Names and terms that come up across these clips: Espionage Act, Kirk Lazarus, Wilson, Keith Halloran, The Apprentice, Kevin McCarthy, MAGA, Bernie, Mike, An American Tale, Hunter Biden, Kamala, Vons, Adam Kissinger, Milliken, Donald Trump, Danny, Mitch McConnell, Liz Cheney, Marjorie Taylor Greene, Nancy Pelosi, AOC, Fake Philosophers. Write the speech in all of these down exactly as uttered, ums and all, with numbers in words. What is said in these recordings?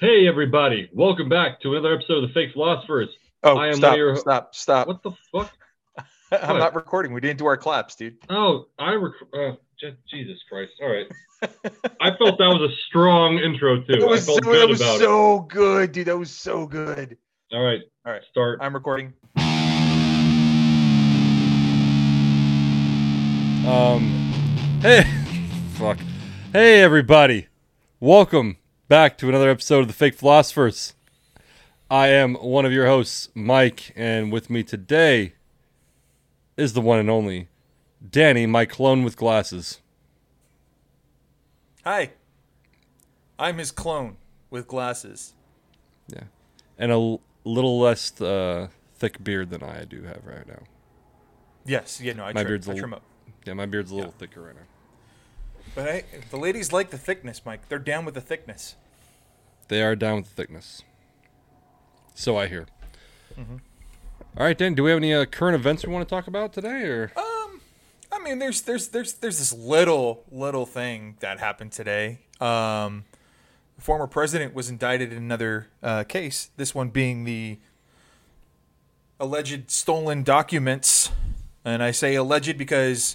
Hey, everybody. Welcome back to another episode of the Fake Philosophers. Oh, I am stop, your... stop, stop. What the fuck? I'm what? Not recording. We didn't do our claps, dude. Oh, I... Rec- uh, j- Jesus Christ. All right. I felt that was a strong intro, too. It was, I felt so, good it was about so it. good, dude. That was so good. All right. All right. Start. I'm recording. Um. Hey. Fuck. Hey, everybody. Welcome back to another episode of the Fake Philosophers. I am one of your hosts, Mike, and with me today is the one and only Danny, my clone with glasses. Hi. I'm his clone with glasses. Yeah. And a l- little less uh, thick beard than I do have right now. Yes. Yeah, no, I, my trim, beard's I trim up. L- yeah, my beard's a little yeah. thicker right now. But I, the ladies like the thickness, Mike. They're down with the thickness. They are down with the thickness. So I hear. Mm-hmm. All right, Dan. Do we have any uh, current events we want to talk about today, or? Um, I mean, there's there's there's there's this little little thing that happened today. Um, the former president was indicted in another uh, case. This one being the alleged stolen documents, and I say alleged because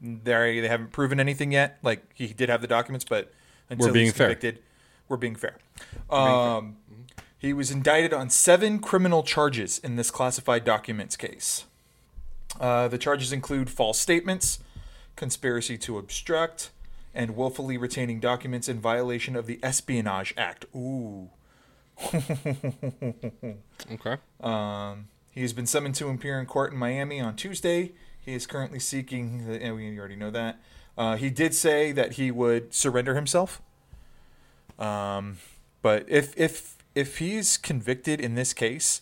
They they haven't proven anything yet. Like, he did have the documents, but until we're being he's convicted, fair. we're being fair. Um, we're being fair. He was indicted on seven criminal charges in this classified documents case. Uh, the charges include false statements, conspiracy to obstruct, and willfully retaining documents in violation of the Espionage Act. Ooh. Okay. Um, he has been summoned to appear in court in Miami on Tuesday. He is currently seeking, and we already know that. Uh, he did say that he would surrender himself. Um, but if if if he's convicted in this case,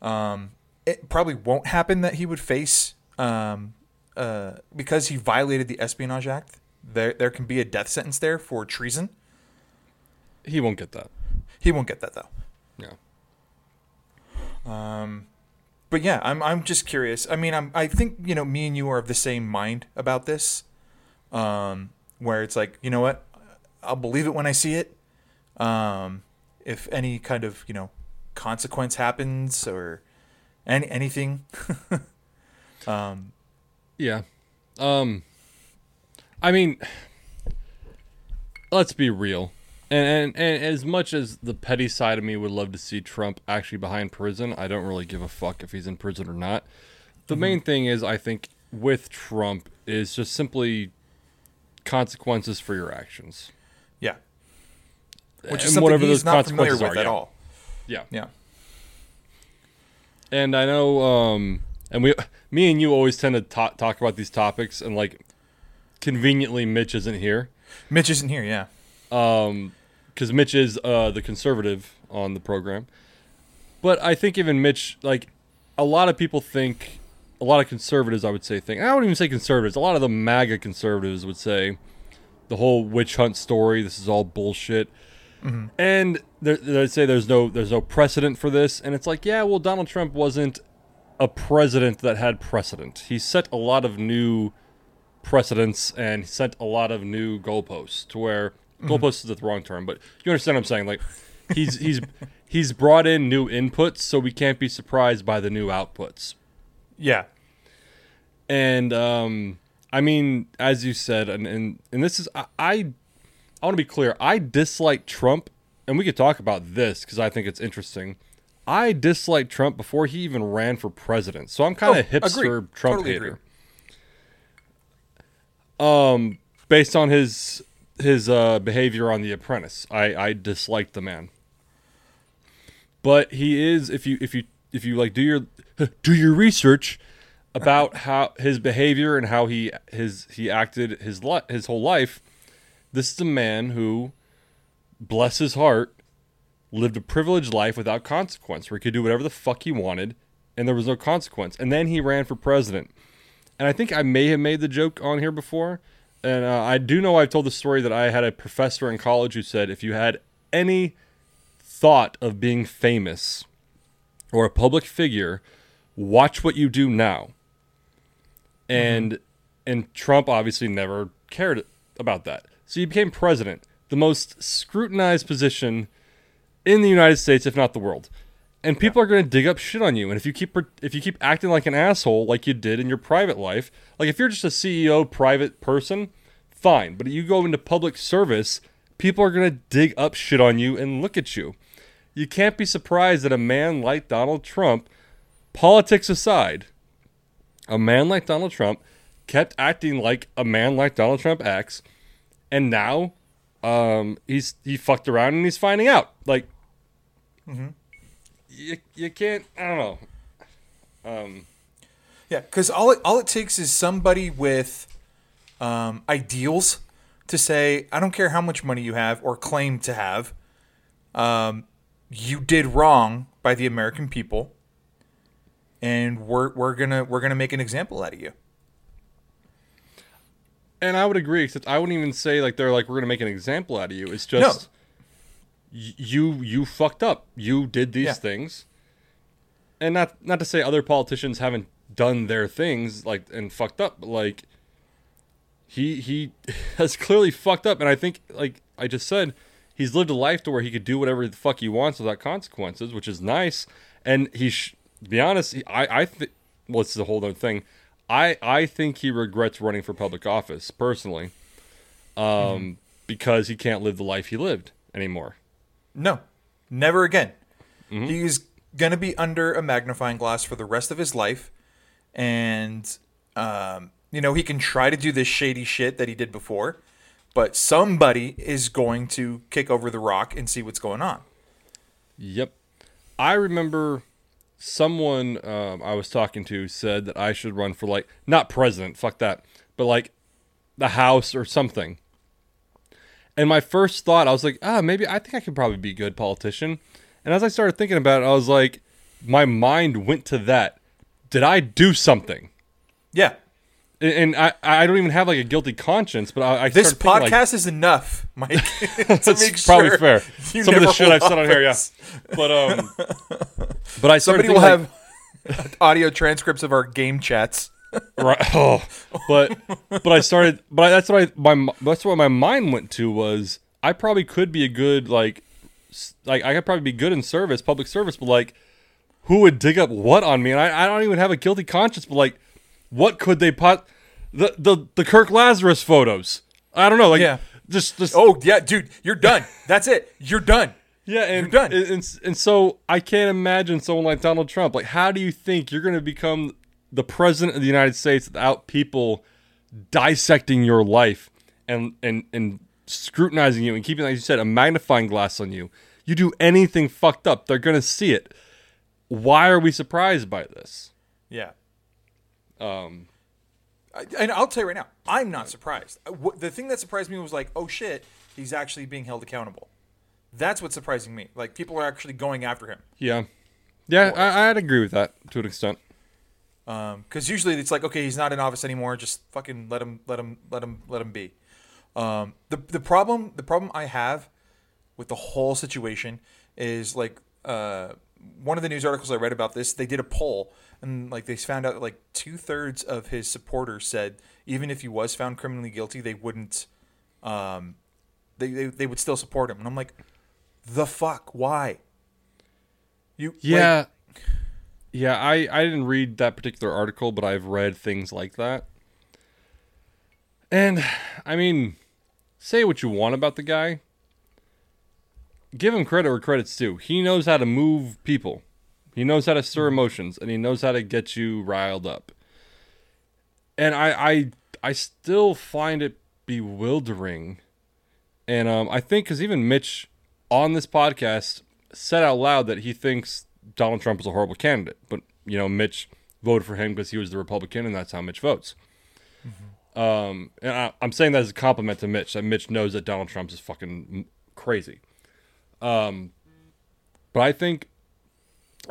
um, it probably won't happen that he would face um, uh, because he violated the Espionage Act. There there can be a death sentence there for treason. He won't get that. He won't get that though. Yeah. Um. But yeah, I'm I'm just curious. I mean, I'm I think, you know, me and you are of the same mind about this, um, where it's like, you know what, I'll believe it when I see it. Um, if any kind of, you know, consequence happens or any anything, um, yeah. Um, I mean, let's be real. And, and and as much as the petty side of me would love to see Trump actually behind prison, I don't really give a fuck if he's in prison or not. The mm-hmm. main thing is, I think, with Trump is just simply consequences for your actions. Yeah. Which is and something he's not familiar with are, at yeah. all. Yeah. Yeah. And I know, um, and we, me and you always tend to talk, talk about these topics, and, like, conveniently Mitch isn't here. Mitch isn't here, yeah. Um, because Mitch is uh, the conservative on the program. But I think even Mitch, like, a lot of people think, a lot of conservatives, I would say, think, I wouldn't even say conservatives, a lot of the MAGA conservatives would say, the whole witch hunt story, this is all bullshit. Mm-hmm. And they'd say there's no, there's no precedent for this. And it's like, yeah, well, Donald Trump wasn't a president that had precedent. He set a lot of new precedents and set a lot of new goalposts to where... Goalpost is the wrong term, but you understand what I'm saying. Like, he's he's he's brought in new inputs, so we can't be surprised by the new outputs. Yeah, and um, I mean, as you said, and and, and this is I I, I want to be clear. I dislike Trump, and we could talk about this because I think it's interesting. I disliked Trump before he even ran for president, so I'm kind of oh, a hipster agree. Trump totally hater. Agree. Um, based on his. his uh, behavior on The Apprentice. I, I disliked the man. But he is, if you if you if you like do your do your research about how his behavior and how he his he acted his li- his whole life, this is a man who, bless his heart, lived a privileged life without consequence, where he could do whatever the fuck he wanted and there was no consequence. And then he ran for president. And I think I may have made the joke on here before. And uh, I do know I've told the story that I had a professor in college who said if you had any thought of being famous or a public figure, watch what you do now. And mm-hmm. and Trump obviously never cared about that. So he became president, the most scrutinized position in the United States, if not the world. And people yeah. are going to dig up shit on you. And if you keep if you keep acting like an asshole like you did in your private life, like if you're just a C E O, private person, fine. But if you go into public service, people are going to dig up shit on you and look at you. You can't be surprised that a man like Donald Trump, politics aside, a man like Donald Trump kept acting like a man like Donald Trump acts. And now um, he's he fucked around and he's finding out. Like, mm-hmm. You you can't, I don't know. Um, yeah, because all it, all it takes is somebody with um, ideals to say, I don't care how much money you have or claim to have, um, you did wrong by the American people, and we're we're gonna we're gonna make an example out of you. And I would agree, except I wouldn't even say like they're like we're gonna make an example out of you. It's just. No. You you fucked up. You did these yeah. things, and not not to say other politicians haven't done their things like and fucked up. But like he he has clearly fucked up, and I think like I just said, he's lived a life to where he could do whatever the fuck he wants without consequences, which is nice. And he, sh- to be honest, he, I I think well, it's a whole other thing. I I think he regrets running for public office personally, um, mm-hmm. because he can't live the life he lived anymore. No, never again. Mm-hmm. He's going to be under a magnifying glass for the rest of his life. And, um, you know, he can try to do this shady shit that he did before, but somebody is going to kick over the rock and see what's going on. Yep. I remember someone um, I was talking to said that I should run for, like, not president, fuck that, but, like, the House or something. And my first thought, I was like, ah, maybe I think I could probably be a good politician. And as I started thinking about it, I was like, my mind went to that. Did I do something? Yeah. And I, I don't even have like a guilty conscience, but I, I this podcast thinking, like, is enough, Mike. to that's make sure probably fair. Some of the shit I've said on here, yeah. But um, but I started somebody will like, have audio transcripts of our game chats. Right. Oh, but but I started. But that's what I my that's what my mind went to was I probably could be a good like like I could probably be good in service, public service. But like, who would dig up what on me? And I, I don't even have a guilty conscience. But like, what could they pot the the the Kirk Lazarus photos? I don't know. Like, yeah. just just oh yeah, dude, you're done. That's it. You're done. Yeah, and, you're done. And, and and so I can't imagine someone like Donald Trump. Like, how do you think you're going to become the president of the United States without people dissecting your life and, and, and scrutinizing you and keeping, like you said, a magnifying glass on you? You do anything fucked up, they're going to see it. Why are we surprised by this? Yeah. Um, I, and I'll tell you right now, I'm not surprised. The thing that surprised me was like, oh shit, he's actually being held accountable. That's what's surprising me. Like, people are actually going after him. Yeah. Yeah, I, I'd agree with that to an extent. Um, cause usually it's like, okay, he's not in office anymore. Just fucking let him, let him, let him, let him be. Um, the, the problem, the problem I have with the whole situation is like, uh, one of the news articles I read about this, they did a poll and like, they found out like two thirds of his supporters said, even if he was found criminally guilty, they wouldn't, um, they, they, they would still support him. And I'm like, the fuck, why? You, yeah. Like, Yeah, I, I didn't read that particular article, but I've read things like that. And, I mean, say what you want about the guy. Give him credit where credit's due. He knows how to move people. He knows how to stir emotions, and he knows how to get you riled up. And I I, I still find it bewildering. And um, I think, because even Mitch, on this podcast, said out loud that he thinks Donald Trump is a horrible candidate, but you know, Mitch voted for him because he was the Republican, and that's how Mitch votes. Mm-hmm. Um, and I, I'm saying that as a compliment to Mitch, that Mitch knows that Donald Trump is fucking crazy. Um, but I think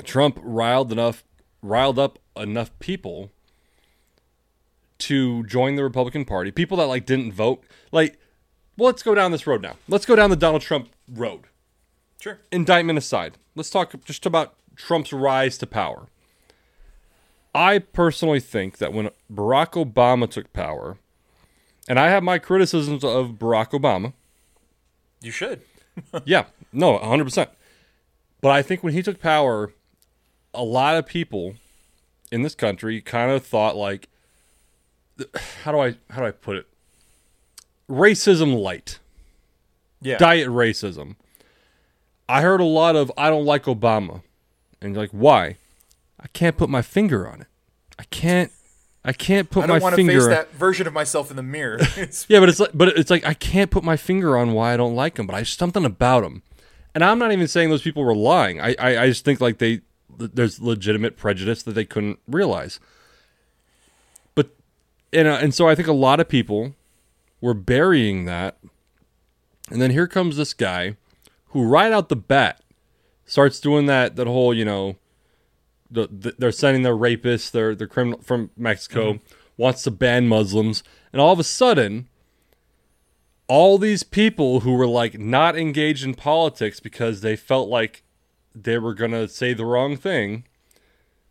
Trump riled enough, riled up enough people to join the Republican Party. People that like didn't vote, like, well, let's go down this road now. Let's go down the Donald Trump road. Sure. Indictment aside, let's talk just about Trump's rise to power. I personally think that when Barack Obama took power, and I have my criticisms of Barack Obama. You should. yeah, no, one hundred percent. But I think when he took power, a lot of people in this country kind of thought like, how do I how do I put it? Racism light. Yeah. Diet racism. I heard a lot of, I don't like Obama. And you're like, why? I can't put my finger on it. I can't I can't put my finger I don't want to face on... that version of myself in the mirror. Yeah, but it's like, but it's like I can't put my finger on why I don't like him, but I just something about him. And I'm not even saying those people were lying. I, I, I just think like they there's legitimate prejudice that they couldn't realize. But and uh, and so I think a lot of people were burying that. And then here comes this guy who right out the bat starts doing that that whole, you know, the, the, they're sending their rapists, their their criminal from Mexico, mm-hmm. wants to ban Muslims, and all of a sudden, all these people who were like not engaged in politics because they felt like they were gonna say the wrong thing,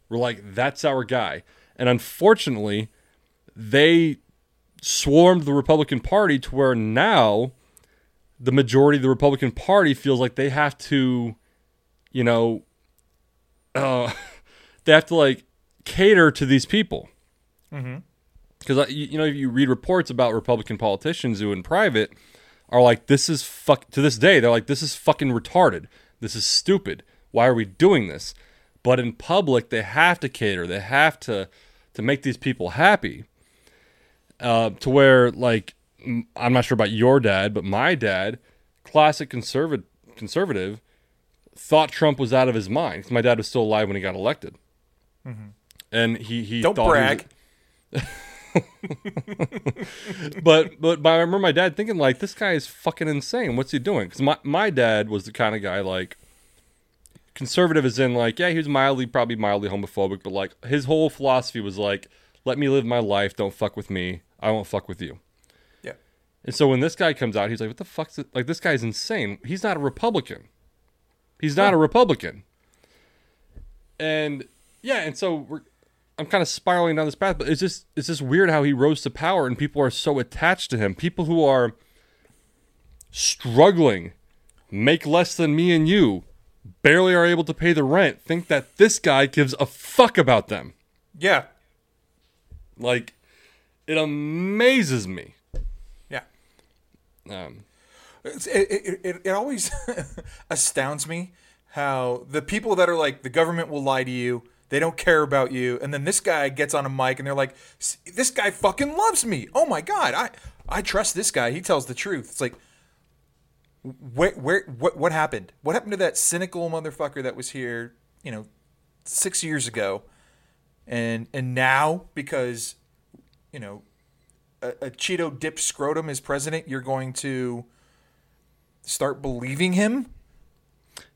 were like, "That's our guy." And unfortunately, they swarmed the Republican Party to where now the majority of the Republican Party feels like they have to, you know, uh, they have to like cater to these people. Mm-hmm. Because, you, you know, you read reports about Republican politicians who in private are like, this is fuck, to this day, they're like, this is fucking retarded. This is stupid. Why are we doing this? But in public, they have to cater. They have to, to make these people happy. Uh, to where, like, I'm not sure about your dad, but my dad, classic conservative, conservative, thought Trump was out of his mind. Because my dad was still alive when he got elected. Mm-hmm. And he, he Don't thought... brag. He but but I remember my dad thinking, like, this guy is fucking insane. What's he doing? Because my, my dad was the kind of guy, like, conservative is in, like, yeah, he was mildly, probably mildly homophobic, but, like, his whole philosophy was, like, let me live my life. Don't fuck with me. I won't fuck with you. Yeah. And so when this guy comes out, he's like, what the fuck's this? Like, this guy's insane. He's not a Republican. He's not yeah. a Republican. And, yeah, and so we're... I'm kind of spiraling down this path, but it's just it's just weird how he rose to power and people are so attached to him. People who are struggling, make less than me and you, barely are able to pay the rent, think that this guy gives a fuck about them. Yeah. Like, it amazes me. Yeah. Um, it, it, it, it always astounds me how the people that are like, the government will lie to you, they don't care about you. And then this guy gets on a mic and they're like, this guy fucking loves me. Oh my God. I, I trust this guy. He tells the truth. It's like, where, where, what, what happened? What happened to that cynical motherfucker that was here, you know, six years ago? And, and now because, you know, a, a Cheeto dipped scrotum is president, you're going to start believing him.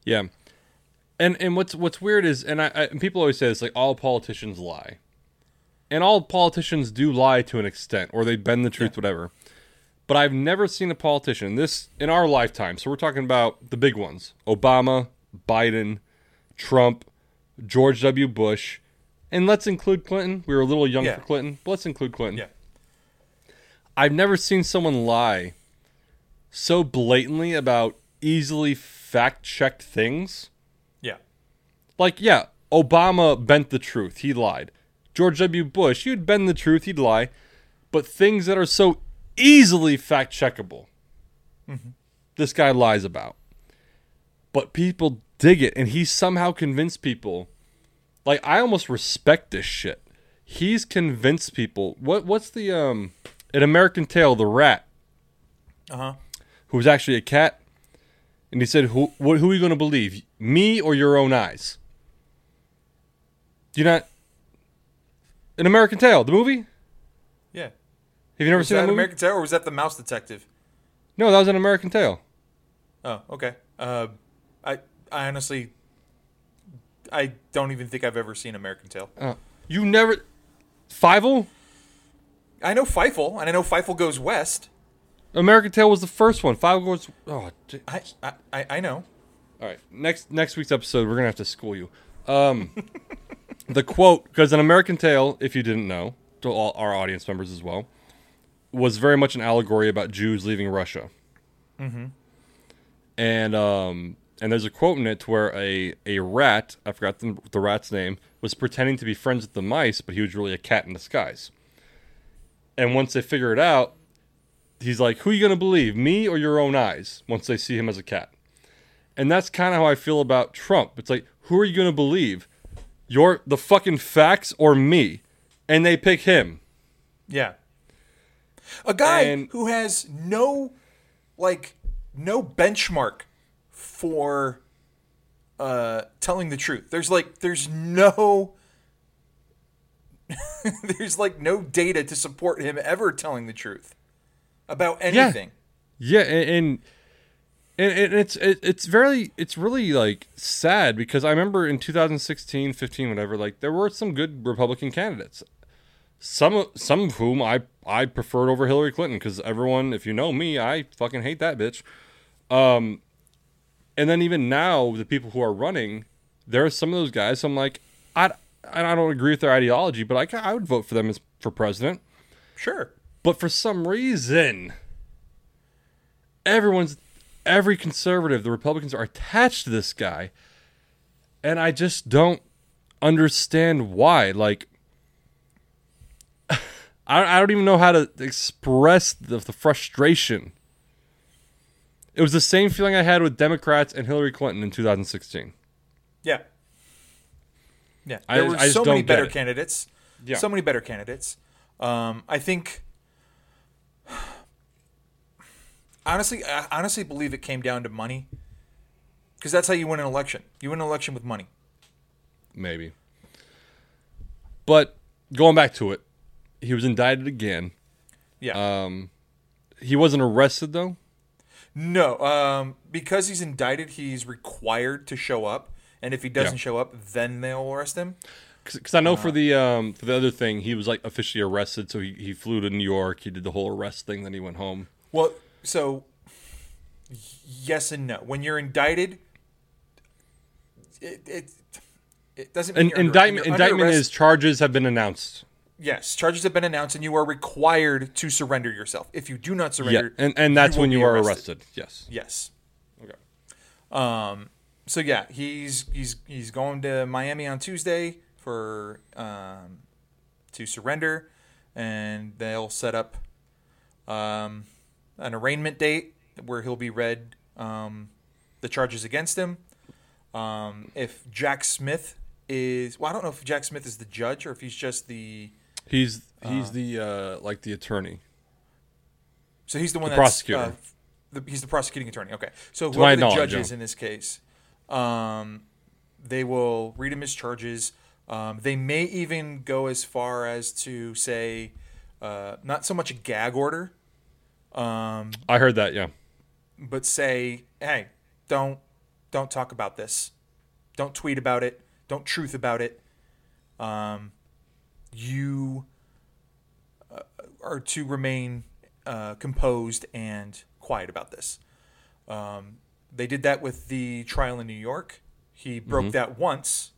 Yeah. And and what's what's weird is, and I, I and people always say this, like, all politicians lie. And all politicians do lie to an extent, or they bend the truth, yeah. whatever. But I've never seen a politician, this in our lifetime, so we're talking about the big ones, Obama, Biden, Trump, George W. Bush, and let's include Clinton. We were a little young yeah. for Clinton, but let's include Clinton. Yeah. I've never seen someone lie so blatantly about easily fact-checked things. Like, yeah, Obama bent the truth. He lied. George W. Bush, he'd bend the truth. He'd lie. But things that are so easily fact-checkable, mm-hmm. this guy lies about. But people dig it, and he somehow convinced people. Like, I almost respect this shit. He's convinced people. What? What's the, um, An American Tale, the rat, uh-huh. who was actually a cat, and he said, who, wh- who are you going to believe, me or your own eyes? Do you not... An American Tale, the movie? Yeah. Have you never was seen that, that movie? American Tale, or was that The Mouse Detective? No, that was An American Tale. Oh, okay. Uh, I I honestly... I don't even think I've ever seen American Tale. Uh, you never... Fievel? I know Fievel, and I know Fievel goes west. American Tale was the first one. Fievel goes... Oh, I, I, I know. All right. Next next week's episode, we're going to have to school you. Um... The quote, because An American Tale, if you didn't know, to all our audience members as well, was very much an allegory about Jews leaving Russia. Mm-hmm. And um, And there's a quote in it to where a, a rat, I forgot the, the rat's name, was pretending to be friends with the mice, but he was really a cat in disguise. And once they figure it out, he's like, who are you going to believe, me or your own eyes, once they see him as a cat? And that's kind of how I feel about Trump. It's like, who are you going to believe, your the fucking facts or me? And they pick him. Yeah. A guy and, who has no, like, no benchmark for uh, telling the truth. There's like, there's no, there's like no data to support him ever telling the truth about anything. Yeah, yeah and, and and it's it's very it's really like sad because I remember in two thousand sixteen, fifteen, whatever, like there were some good Republican candidates. Some some of whom I, I preferred over Hillary Clinton because everyone, if you know me, I fucking hate that bitch. Um, and then even now, the people who are running, there are some of those guys. So I'm like, I, I don't agree with their ideology, but I, I would vote for them as for president. Sure. But for some reason, everyone's every conservative, the Republicans are attached to this guy, and I just don't understand why. Like. I don't even know how to express the, the frustration. It was the same feeling I had with Democrats and Hillary Clinton in two thousand sixteen. Yeah. Yeah. There I, were I so many better candidates. Yeah. So many better candidates. Um, I think... Honestly, I honestly believe it came down to money. Because that's how you win an election. You win an election with money. Maybe. But going back to it. He was indicted again. Yeah. Um, he wasn't arrested, though? No. Um, because he's indicted, he's required to show up. And if he doesn't yeah. show up, then they'll arrest him. Because I know uh, for the um, for the other thing, he was like officially arrested. So he, he flew to New York. He did the whole arrest thing. Then he went home. Well, so yes and no. When you're indicted, it it, it doesn't mean an, you're indictment, under, you're indictment under arrest. Is charges have been announced. Yes, charges have been announced, and you are required to surrender yourself. If you do not surrender, yeah, and, and that's you when you are arrested. arrested. Yes. Yes. Okay. Um. So yeah, he's he's he's going to Miami on Tuesday for um to surrender, and they'll set up um an arraignment date where he'll be read um the charges against him. Um, if Jack Smith is well, I don't know if Jack Smith is the judge or if he's just the. He's he's uh, the uh, like the attorney. So he's the one the that's prosecutor. Uh, the, he's the prosecuting attorney. Okay, so to whoever the judge is yeah. in this case, um, they will read him his charges. Um, they may even go as far as to say, uh, not so much a gag order. Um, I heard that, yeah. But say, hey, don't don't talk about this. Don't tweet about it. Don't truth about it. Um. You uh, are to remain uh, composed and quiet about this. Um, they did that with the trial in New York. He broke mm-hmm. that once,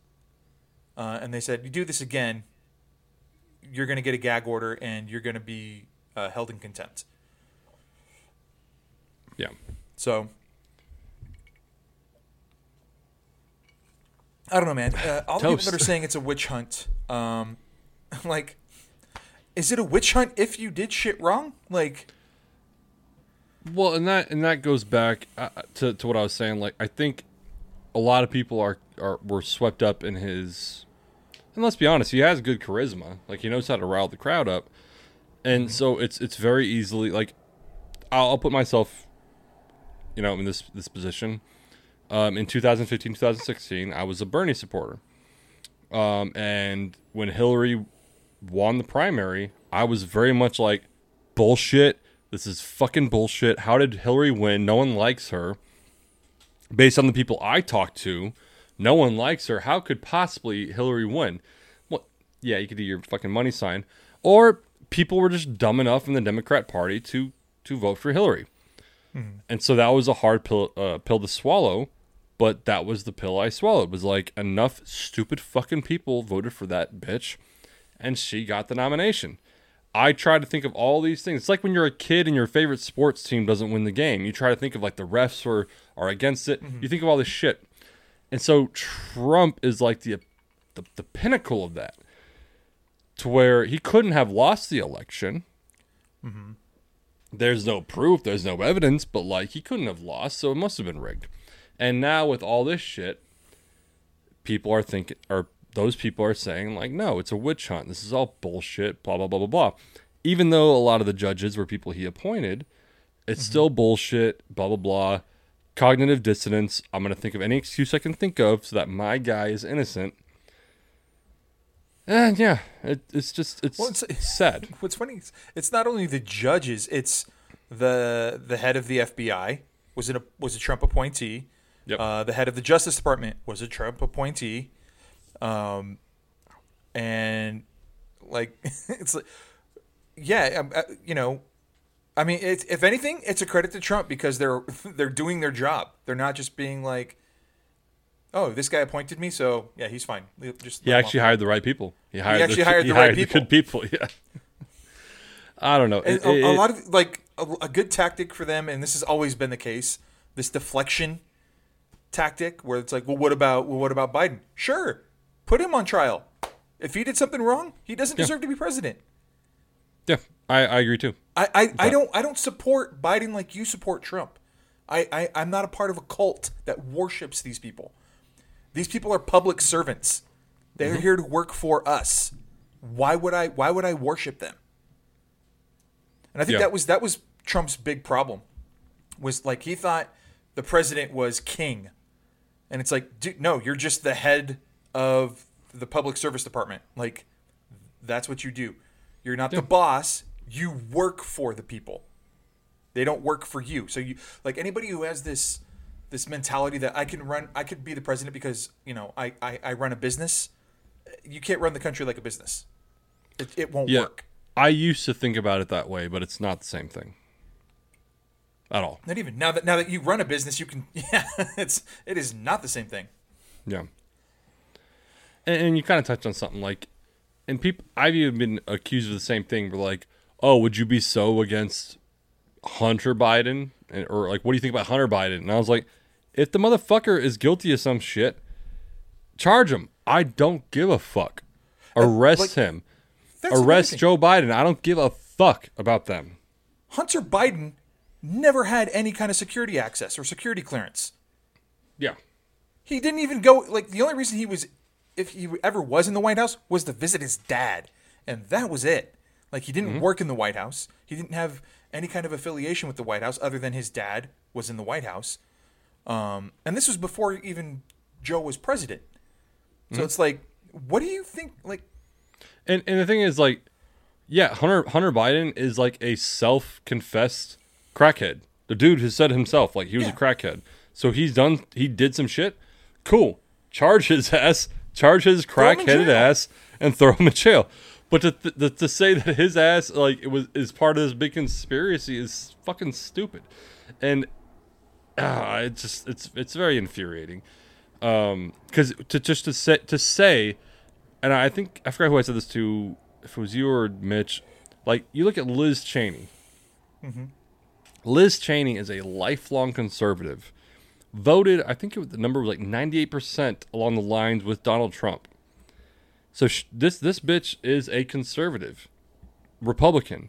uh, and they said, you do this again, you're going to get a gag order and you're going to be uh, held in contempt. Yeah. So... I don't know, man. Uh, all the people that are saying it's a witch hunt... Um, Like, is it a witch hunt if you did shit wrong? Like, well, and that and that goes back uh, to to what I was saying. Like, I think a lot of people are, are were swept up in his. And let's be honest, he has good charisma. Like, he knows how to rile the crowd up, and so it's it's very easily like, I'll, I'll put myself, you know, in this this position. Um, in twenty fifteen, twenty sixteen, I was a Bernie supporter, um, and when Hillary won the primary, I was very much like, bullshit, this is fucking bullshit, how did Hillary win, no one likes her, based on the people I talked to, no one likes her, how could possibly Hillary win? Well, yeah, you could do your fucking money sign, or people were just dumb enough in the Democrat Party to, to vote for Hillary, mm-hmm. and so that was a hard pill, uh, pill to swallow, but that was the pill I swallowed, was like, enough stupid fucking people voted for that bitch, and she got the nomination. I try to think of all these things. It's like when you're a kid and your favorite sports team doesn't win the game. You try to think of like the refs are, are against it. Mm-hmm. You think of all this shit. And so Trump is like the, the the pinnacle of that, to where he couldn't have lost the election. Mm-hmm. There's no proof. There's no evidence. But like he couldn't have lost. So it must have been rigged. And now with all this shit, people are thinking, or those people are saying, like, no, it's a witch hunt. This is all bullshit, blah, blah, blah, blah, blah. Even though a lot of the judges were people he appointed, it's mm-hmm. still bullshit, blah, blah, blah. Cognitive dissonance. I'm going to think of any excuse I can think of so that my guy is innocent. And yeah, it, it's just, it's, well, it's sad. What's funny is it's not only the judges, it's the the head of the F B I was, in a, was a Trump appointee. Yep. Uh, the head of the Justice Department was a Trump appointee. Um, and like, it's like, yeah, I, I, you know, I mean, it's, if anything, it's a credit to Trump because they're, they're doing their job. They're not just being like, oh, this guy appointed me. So yeah, he's fine. Just he actually hired the right people. He hired, he actually the, hired the he right hired people. The good people. Yeah. I don't know. It, a, it, a lot of like a, a good tactic for them. And this has always been the case, this deflection tactic where it's like, well, what about, well, what about Biden? Sure. Put him on trial. If he did something wrong, he doesn't yeah. deserve to be president. Yeah, I, I agree too. I, I, I don't I don't support Biden like you support Trump. I, I, I'm not a part of a cult that worships these people. These people are public servants. They're mm-hmm. here to work for us. Why would I why would I worship them? And I think yeah. that was that was Trump's big problem. Was like he thought the president was king. And it's like, dude, no, you're just the head of the public service department. Like, that's what you do. You're not yeah. the boss. You work for the people. They don't work for you. So you, like, anybody who has this this mentality that I can run, I could be the president because, you know, I, I, I run a business. You can't run the country like a business. It, it won't yeah. work. I used to think about it that way, but it's not the same thing at all. Not even now that now that you run a business, you can. Yeah, it's it is not the same thing. Yeah. And you kind of touched on something like, and people, I've even been accused of the same thing. But like, oh, would you be so against Hunter Biden? And, or like, what do you think about Hunter Biden? And I was like, if the motherfucker is guilty of some shit, charge him. I don't give a fuck. Arrest like, him. Arrest Joe Biden. I don't give a fuck about them. Hunter Biden never had any kind of security access or security clearance. Yeah. He didn't even go, like, the only reason he was, if he ever was in the White House, was to visit his dad. And that was it. Like, he didn't mm-hmm. work in the White House. He didn't have any kind of affiliation with the White House other than his dad was in the White House. Um, and this was before even Joe was president. So mm-hmm. it's like, what do you think? Like, and and the thing is, like, yeah, Hunter Hunter Biden is like a self-confessed crackhead. The dude has said himself, like, he was yeah. a crackhead. So he's done, he did some shit. Cool. Charge his ass. Charge his crack-headed ass and throw him in jail. But to, th- to say that his ass like it was is part of this big conspiracy is fucking stupid, and uh, it's just it's it's very infuriating. Um, because to just to say to say, and I think I forgot who I said this to, if it was you or Mitch. Like, you look at Liz Cheney. Mm-hmm. Liz Cheney is a lifelong conservative. Voted, I think it was, the number was like ninety-eight percent along the lines with Donald Trump. So sh- this this bitch is a conservative Republican.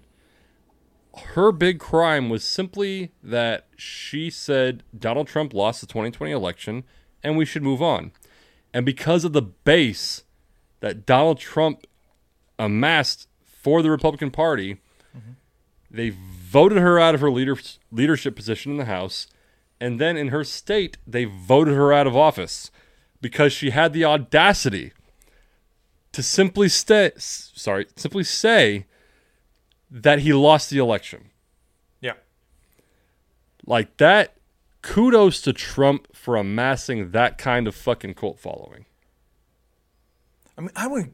Her big crime was simply that she said Donald Trump lost the twenty twenty election and we should move on. And because of the base that Donald Trump amassed for the Republican Party, mm-hmm. they voted her out of her leader- leadership position in the House. And then in her state, they voted her out of office because she had the audacity to simply stay, sorry, simply say that he lost the election. Yeah. Like that, kudos to Trump for amassing that kind of fucking cult following. I mean, I wouldn't,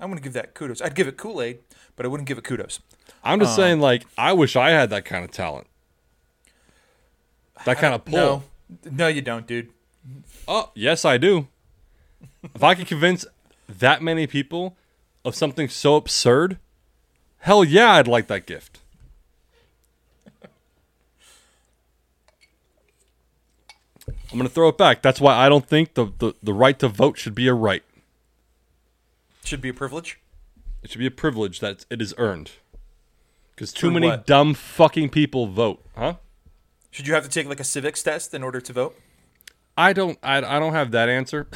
I wouldn't give that kudos. I'd give it Kool-Aid, but I wouldn't give it kudos. I'm just um, saying, like, I wish I had that kind of talent. That kind of pull. No. no, you don't, dude. Oh, yes, I do. If I could convince that many people of something so absurd, Hell yeah, I'd like that gift. I'm going to throw it back. That's why I don't think the, the, the right to vote should be a right. It should be a privilege? It should be a privilege that it is earned. Because too many what? dumb fucking people vote, huh? Should you have to take like a civics test in order to vote? I don't. I, I don't have that answer.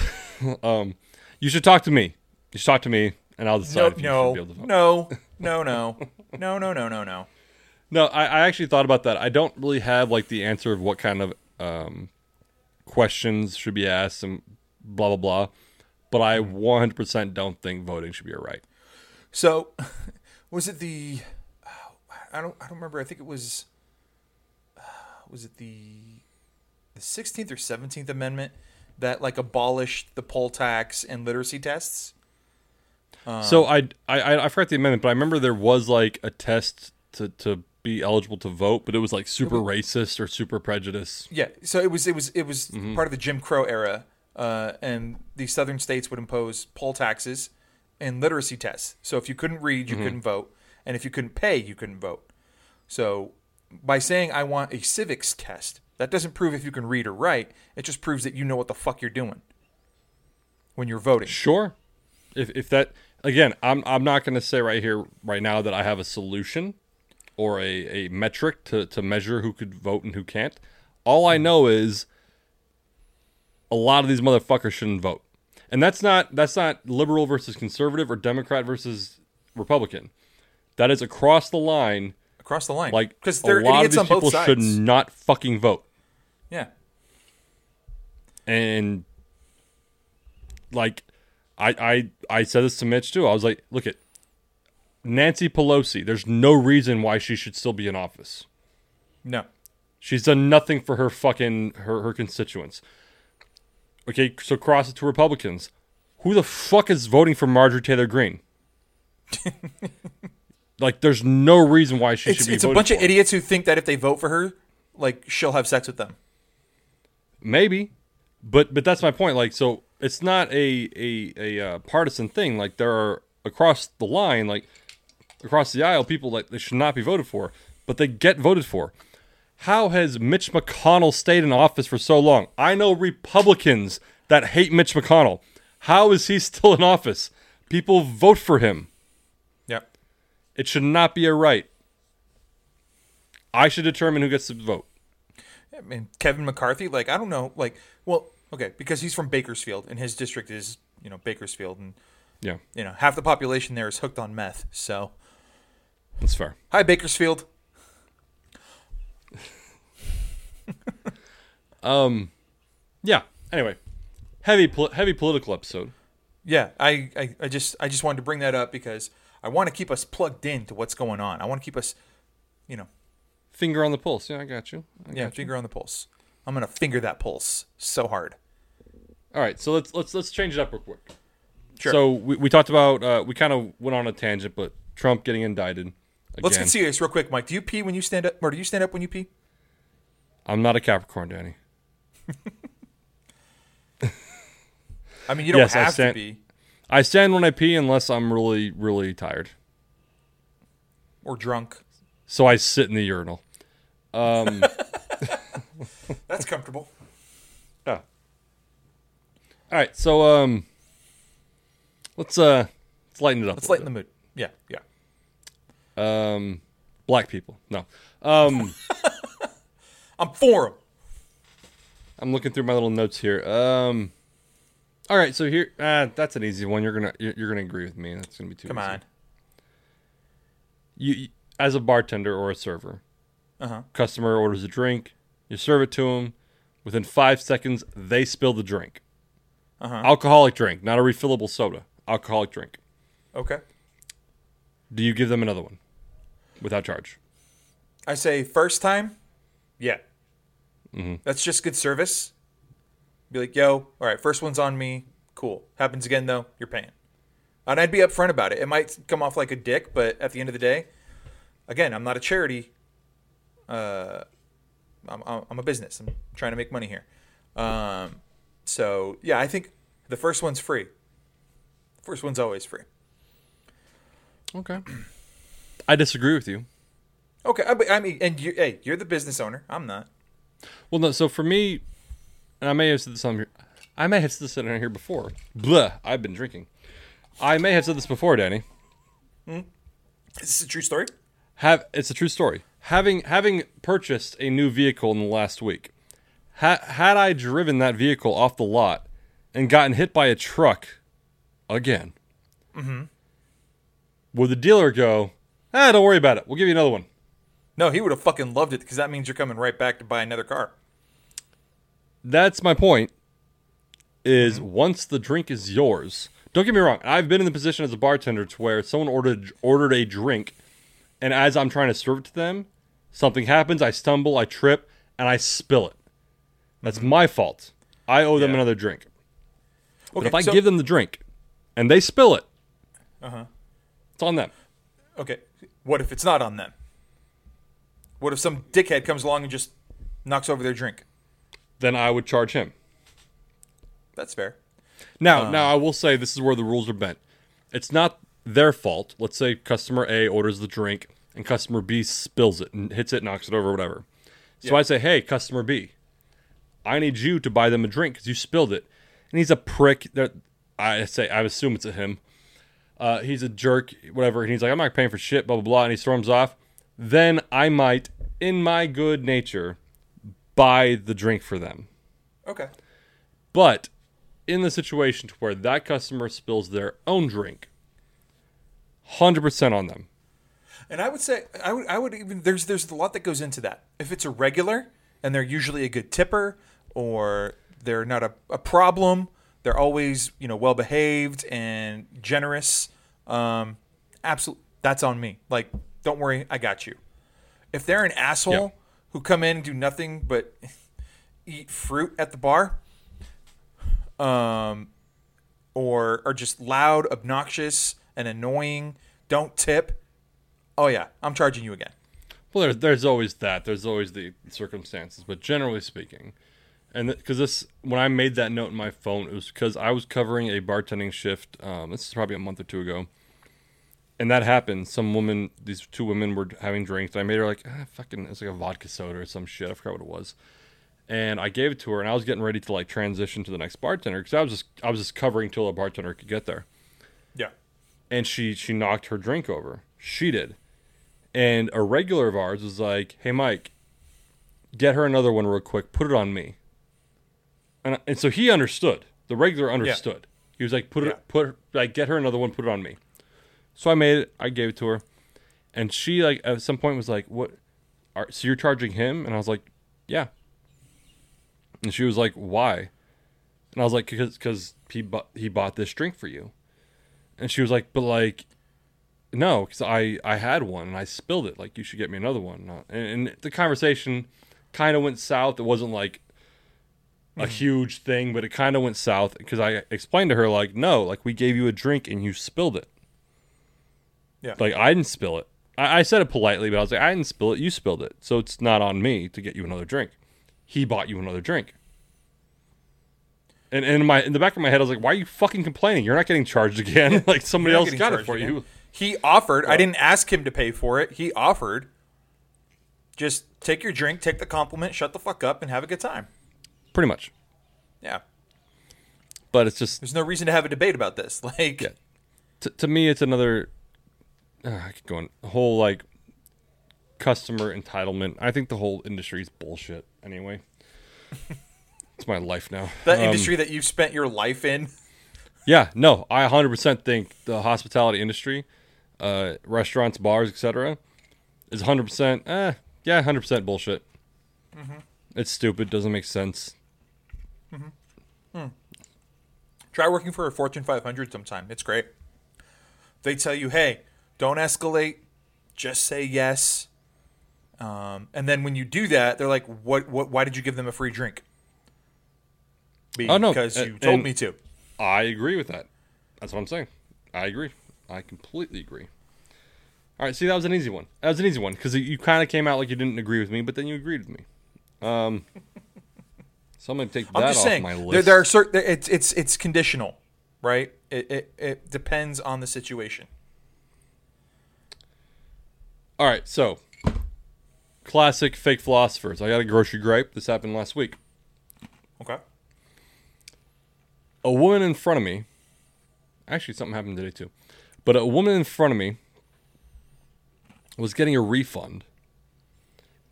um, you should talk to me. You should talk to me, and I'll decide. Nope, if you no, should be able to vote. no, no, no, no, no, no, no, no. No, I, I actually thought about that. I don't really have like the answer of what kind of um, questions should be asked and blah blah blah. But I one hundred percent don't think voting should be a right. So, was it the? I don't I don't remember. I think it was uh, was it the the sixteenth or seventeenth Amendment that like abolished the poll tax and literacy tests. Um, so I, I I forgot the amendment, but I remember there was like a test to, to be eligible to vote, but it was like super was, racist or super prejudice. Yeah, so it was it was it was mm-hmm. part of the Jim Crow era, uh, and the southern states would impose poll taxes and literacy tests. So if you couldn't read, you mm-hmm. couldn't vote. And if you couldn't pay, you couldn't vote. So by saying I want a civics test, that doesn't prove if you can read or write. It just proves that you know what the fuck you're doing when you're voting. Sure. If if that again, I'm I'm not going to say right here right now that I have a solution or a, a metric to, to measure who could vote and who can't. All I know is a lot of these motherfuckers shouldn't vote. And that's not that's not liberal versus conservative or Democrat versus Republican. That is across the line. Across the line. Like, because a lot of these people should not fucking vote. Yeah. And, like, I, I I said this to Mitch, too. I was like, look at Nancy Pelosi. There's no reason why she should still be in office. No. She's done nothing for her fucking, her, her constituents. Okay, so cross it to Republicans. Who the fuck is voting for Marjorie Taylor Greene? Like, there's no reason why she it's, should be. It's a bunch for. of idiots who think that if they vote for her, like she'll have sex with them. Maybe, but but that's my point. Like, so it's not a a a uh, partisan thing. Like, there are across the line, like across the aisle, people that they should not be voted for, but they get voted for. How has Mitch McConnell stayed in office for so long? I know Republicans that hate Mitch McConnell. How is he still in office? People vote for him. It should not be a right. I should determine who gets to vote. I mean, Kevin McCarthy, like, I don't know. Like, well, okay, because he's from Bakersfield, and his district is, you know, Bakersfield. And, yeah. you know, half the population there is hooked on meth, so. That's fair. Hi, Bakersfield. um, yeah, anyway. Heavy pol- heavy political episode. Yeah, I, I, I just I just wanted to bring that up because I want to keep us plugged in to what's going on. I want to keep us, you know. Finger on the pulse. Yeah, I got you. I yeah, got finger you. on the pulse. I'm going to finger that pulse so hard. All right, so let's let's let's change it up real quick. Sure. So we, we talked about, uh, we kind of went on a tangent, but Trump getting indicted again. Let's get serious real quick, Mike. Do you pee when you stand up, or do you stand up when you pee? I'm not a Capricorn, Danny. I mean, you don't yes, have stand- to pee. I stand when I pee unless I'm really, really tired. Or drunk. So I sit in the urinal. Um, That's comfortable. Yeah. All right, so um, let's uh, let's lighten it up. Let's lighten bit. the mood. Yeah, yeah. Um, black people. No. Um, I'm for them. I'm looking through my little notes here. Um... All right, so here uh, that's an easy one. You're gonna you're gonna agree with me. That's gonna be too. Come easy. on. You, you as a bartender or a server, uh-huh. customer orders a drink. You serve it to them. Within five seconds, they spill the drink. Uh-huh. Alcoholic drink, not a refillable soda. Alcoholic drink. Okay. Do you give them another one, without charge? I say first time, yeah. Mm-hmm. That's just good service. Be like, yo, all right, first one's on me. Cool. Happens again, though, you're paying. And I'd be upfront about it. It might come off like a dick, but at the end of the day, again, I'm not a charity. Uh, I'm, I'm a business. I'm trying to make money here. Um, so, yeah, I think the first one's free. First one's always free. Okay. I disagree with you. Okay, I, I mean, and you, hey, you're the business owner. I'm not. Well, no. So for me, and I may have said this on here. I may have said this on here before. Blah. I've been drinking. I may have said this before, Danny. Hmm? Is this a true story? Have it's a true story. Having having purchased a new vehicle in the last week, ha- had I driven that vehicle off the lot and gotten hit by a truck again, mm-hmm. would the dealer go, ah, don't worry about it. We'll give you another one. No, he would have fucking loved it because that means you're coming right back to buy another car. That's my point, is mm-hmm. once the drink is yours, don't get me wrong. I've been in the position as a bartender to where someone ordered ordered a drink, and as I'm trying to serve it to them, something happens, I stumble, I trip, and I spill it. That's mm-hmm. my fault. I owe them yeah. another drink. Okay, but if I so, give them the drink and they spill it, uh-huh. it's on them. Okay, what if it's not on them? What if some dickhead comes along and just knocks over their drink? Then I would charge him. That's fair. Now, um, now I will say this is where the rules are bent. It's not their fault. Let's say customer A orders the drink and customer B spills it and hits it, knocks it over, whatever. So yeah. I say, hey, customer B, I need you to buy them a drink because you spilled it. And he's a prick. I say, I assume it's a him. Uh, he's a jerk, whatever. And he's like, I'm not paying for shit, blah, blah, blah. And he storms off. Then I might, in my good nature, buy the drink for them. Okay. But in the situation to where that customer spills their own drink, one hundred percent on them. And I would say, I would, I would even, there's, there's a lot that goes into that. If it's a regular and they're usually a good tipper or they're not a, a problem, they're always, you know, well-behaved and generous. Um, absolutely. That's on me. Like, don't worry, I got you. If they're an asshole yeah. who come in and do nothing but eat fruit at the bar, um, or are just loud, obnoxious, and annoying, don't tip, oh yeah, I'm charging you again. Well, there's, there's always that. There's always the circumstances, but generally speaking, and because th- this, when I made that note in my phone, it was because I was covering a bartending shift. Um, this is probably a month or two ago. And that happened. Some woman, these two women were having drinks. And I made her like, ah, fucking, it's like a vodka soda or some shit. I forgot what it was. And I gave it to her, and I was getting ready to like transition to the next bartender because I was just, I was just covering till a bartender could get there. Yeah. And she, she knocked her drink over. She did. And a regular of ours was like, hey, Mike, get her another one real quick. Put it on me. And I, and so he understood. The regular understood. Yeah. He was like, put it, yeah. put like, get her another one. Put it on me. So I made it, I gave it to her, and she, like, at some point was like, what, are, so you're charging him? And I was like, yeah. And she was like, why? And I was like, because because he, bu- he bought this drink for you. And she was like, but, like, no, because I, I had one, and I spilled it. Like, you should get me another one. And, and the conversation kind of went south. It wasn't, like, a huge thing, but it kind of went south, because I explained to her, like, no, like, we gave you a drink, and you spilled it. Yeah. Like, I didn't spill it. I, I said it politely, but I was like, I didn't spill it. You spilled it. So it's not on me to get you another drink. He bought you another drink. And, and in my in the back of my head, I was like, why are you fucking complaining? You're not getting charged again. Like, somebody else got it for again. You. He offered. Well, I didn't ask him to pay for it. He offered. Just take your drink, take the compliment, shut the fuck up, and have a good time. Pretty much. Yeah. But it's just... there's no reason to have a debate about this. Like, yeah. T- to me, it's another... Uh, I could go on a whole like customer entitlement. I think the whole industry is bullshit anyway. It's my life now. That um, industry that you've spent your life in. Yeah, no, I one hundred percent think the hospitality industry, uh, restaurants, bars, et cetera, is one hundred percent. Eh, yeah, one hundred percent bullshit. Mm-hmm. It's stupid. Doesn't make sense. Mm-hmm. Mm. Try working for a Fortune five hundred sometime. It's great. They tell you, hey. Don't escalate. Just say yes. Um, and then when you do that, they're like, "What? What? Why did you give them a free drink?" Because oh, no. uh, you told me to. I agree with that. That's what I'm saying. I agree. I completely agree. All right. See, that was an easy one. That was an easy one because you kind of came out like you didn't agree with me, but then you agreed with me. Um, so I'm gonna take that off saying, my list. There, there are certain. It's it's it's conditional, right? It it, it depends on the situation. All right, so classic fake philosophers. I got a grocery gripe. This happened last week. Okay. A woman in front of me. Actually, something happened today too. But a woman in front of me was getting a refund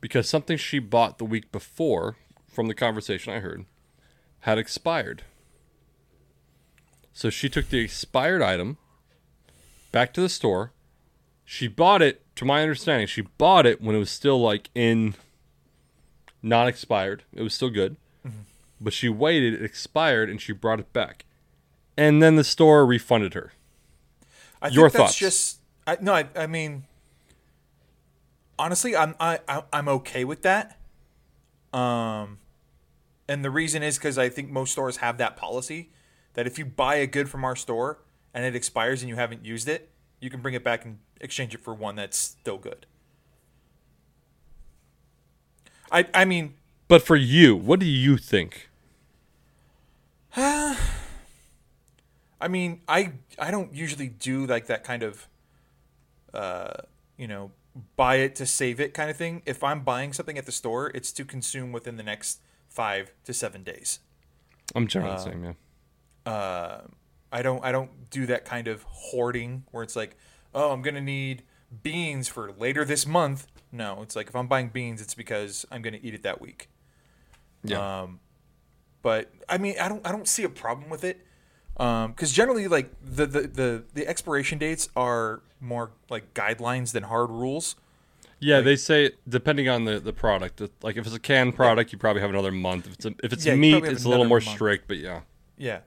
because something she bought the week before, from the conversation I heard, had expired. So she took the expired item back to the store. She bought it, to my understanding, she bought it when it was still like in not expired. It was still good. Mm-hmm. But she waited, it expired, and she brought it back. And then the store refunded her. I Your think that's thoughts? Just I, no, I, I mean, honestly, I'm I, I I'm okay with that. Um, and the reason is because I think most stores have that policy that if you buy a good from our store and it expires and you haven't used it, you can bring it back and exchange it for one that's still good. I I mean, but for you, what do you think? I mean, I I don't usually do like that kind of, uh, you know, buy it to save it kind of thing. If I'm buying something at the store, it's to consume within the next five to seven days. I'm generally uh, the same, yeah. Uh, I don't I don't do that kind of hoarding where it's like, oh, I'm gonna need beans for later this month. No, it's like if I'm buying beans, it's because I'm gonna eat it that week. Yeah. Um, but I mean, I don't I don't see a problem with it. Um, because generally, like the, the, the, the expiration dates are more like guidelines than hard rules. Yeah, like, they say depending on the, the product. Like if it's a canned product, yeah. you probably have another month. If it's a, if it's yeah, meat, it's a little more month. strict. But yeah, yeah.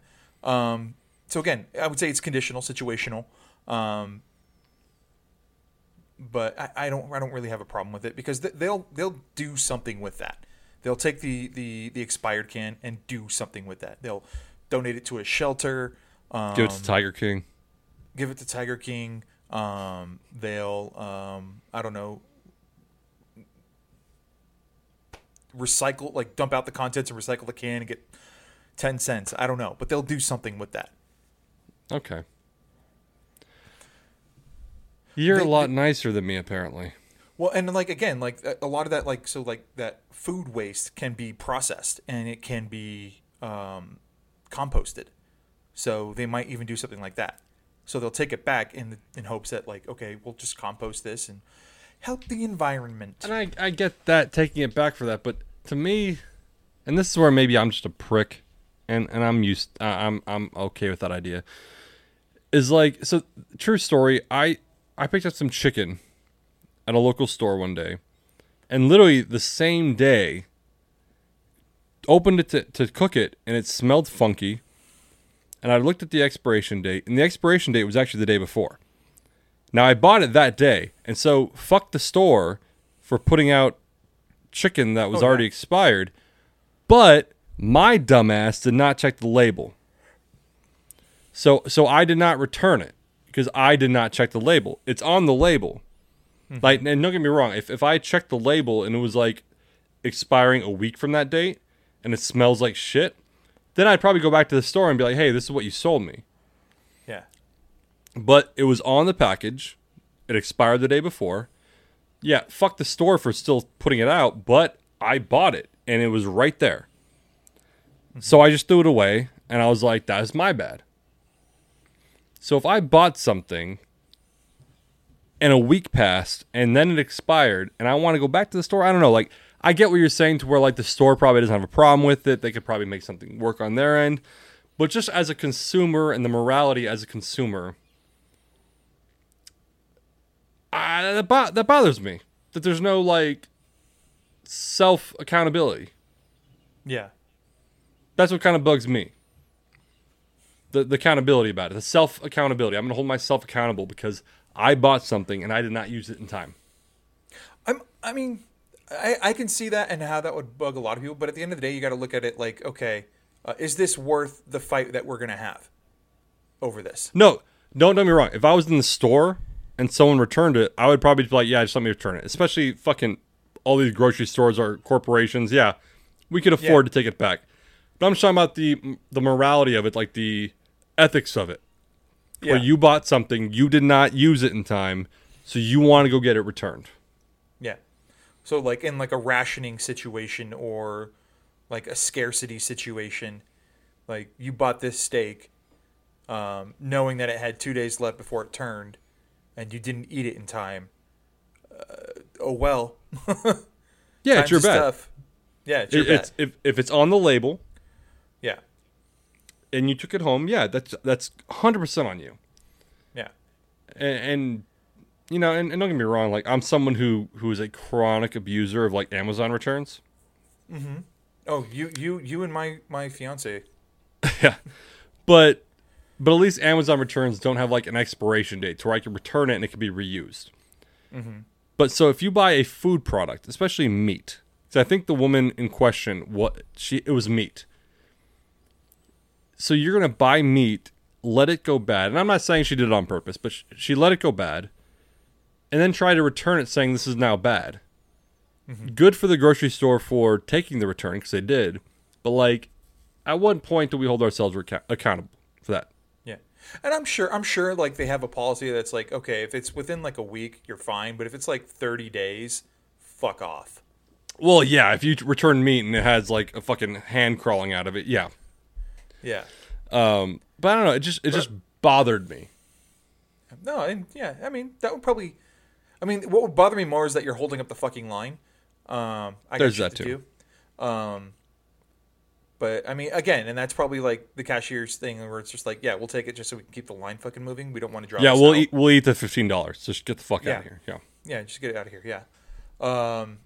Um, so again, I would say it's conditional, situational. Um, but I, I don't I don't really have a problem with it because they'll they'll do something with that. They'll take the the, the expired can and do something with that. They'll donate it to a shelter. Um, give it to Tiger King. Give it to Tiger King. Um, they'll, um, I don't know, recycle, like dump out the contents and recycle the can and get ten cents. I don't know, but they'll do something with that. Okay. You're they, a lot they, nicer than me, apparently. Well, and like, again, like a lot of that, like, so like that food waste can be processed and it can be, um, composted, so they might even do something like that. So they'll take it back in the, in hopes that like, okay, we'll just compost this and help the environment. And I, I get that, taking it back for that, but to me, and this is where maybe I'm just a prick, and, and I'm used, uh, I'm I'm okay with that idea. Is like, so true story. I I picked up some chicken at a local store one day, and literally the same day. Opened it to, to cook it, and it smelled funky. And I looked at the expiration date, and the expiration date was actually the day before. Now, I bought it that day, and so fuck the store for putting out chicken that was oh, already yeah. expired, but my dumbass did not check the label. So, so I did not return it, because I did not check the label. It's on the label. Mm-hmm. Like, and don't get me wrong, if, if I checked the label and it was, like, expiring a week from that date, and it smells like shit, then I'd probably go back to the store and be like, hey, this is what you sold me. Yeah. But it was on the package. It expired the day before. Yeah, fuck the store for still putting it out, but I bought it, and it was right there. Mm-hmm. So I just threw it away, and I was like, that is my bad. So if I bought something, and a week passed, and then it expired, and I want to go back to the store, I don't know, like, I get what you're saying to where, like, the store probably doesn't have a problem with it. They could probably make something work on their end. But just as a consumer and the morality as a consumer, I, that, bo- that bothers me. That there's no, like, self-accountability. Yeah. That's what kind of bugs me. The, the accountability about it. The self-accountability. I'm going to hold myself accountable because I bought something and I did not use it in time. I'm, I mean... I, I can see that and how that would bug a lot of people, but at the end of the day, you got to look at it like, okay, uh, is this worth the fight that we're going to have over this? No, don't get me wrong. If I was in the store and someone returned it, I would probably be like, yeah, just let me return it. Especially fucking all these grocery stores are corporations. Yeah, we could afford yeah. to take it back. But I'm talking about the the morality of it, like the ethics of it. Yeah. Where you bought something, you did not use it in time, So you want to go get it returned. Yeah. So like in like a rationing situation or like a scarcity situation, like you bought this steak um, knowing that it had two days left before it turned and you didn't eat it in time. Uh, oh, well. Yeah, Time's it's your bad. Tough. Yeah, it's your it, it's, if, if it's on the label. Yeah. And you took it home. Yeah, that's that's one hundred percent on you. Yeah. And, and you know, and, and don't get me wrong. Like, I'm someone who, who is a chronic abuser of, like, Amazon returns. Mm-hmm. Oh, you you, you and my, my fiancé. Yeah. But, but at least Amazon returns don't have, like, an expiration date to where I can return it and it can be reused. Mm-hmm. But so if you buy a food product, especially meat, so I think the woman in question, what she it was meat. So you're going to buy meat, let it go bad. And I'm not saying she did it on purpose, but she, she let it go bad and then try to return it saying this is now bad. Mm-hmm. Good for the grocery store for taking the return because they did. But like at what point do we hold ourselves reca- accountable for that? And I'm sure, I'm sure, like, they have a policy that's like, okay, if it's within, like, a week, you're fine. But if it's, like, thirty days, fuck off. Well, yeah, if you return meat and it has, like, a fucking hand crawling out of it, yeah. Yeah. Um, but I don't know, it just it but, just bothered me. No, and yeah, I mean, that would probably, I mean, what would bother me more is that you're holding up the fucking line. Um, I There's that, to too. Do. Um But, I mean, again, and that's probably, like, the cashier's thing where it's just like, yeah, we'll take it just so we can keep the line fucking moving. We don't want to drop it. Yeah, we'll eat, we'll eat the fifteen dollars. Just get the fuck yeah. out of here. Yeah, yeah, just get it out of here. Yeah. Um,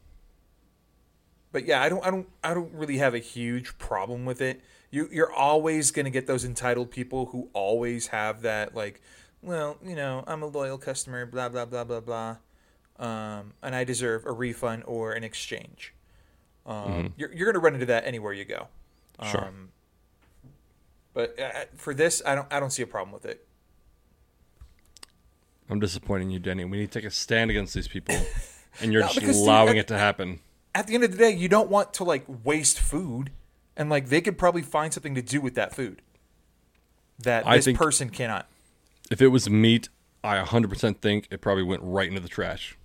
but, yeah, I don't I don't, I don't really have a huge problem with it. You, you're always going to get those entitled people who always have that, like, well, you know, I'm a loyal customer, blah, blah, blah, blah, blah, um, and I deserve a refund or an exchange. Um, mm-hmm. You're, you're going to run into that anywhere you go. Sure. Um, but uh, for this, I don't I don't see a problem with it. I'm disappointing you, Danny. We need to take a stand against these people. And you're no, just because, allowing see, at, it to happen. At the end of the day, you don't want to, like, waste food. And, like, they could probably find something to do with that food that I this think person cannot. If it was meat, I one hundred percent think it probably went right into the trash.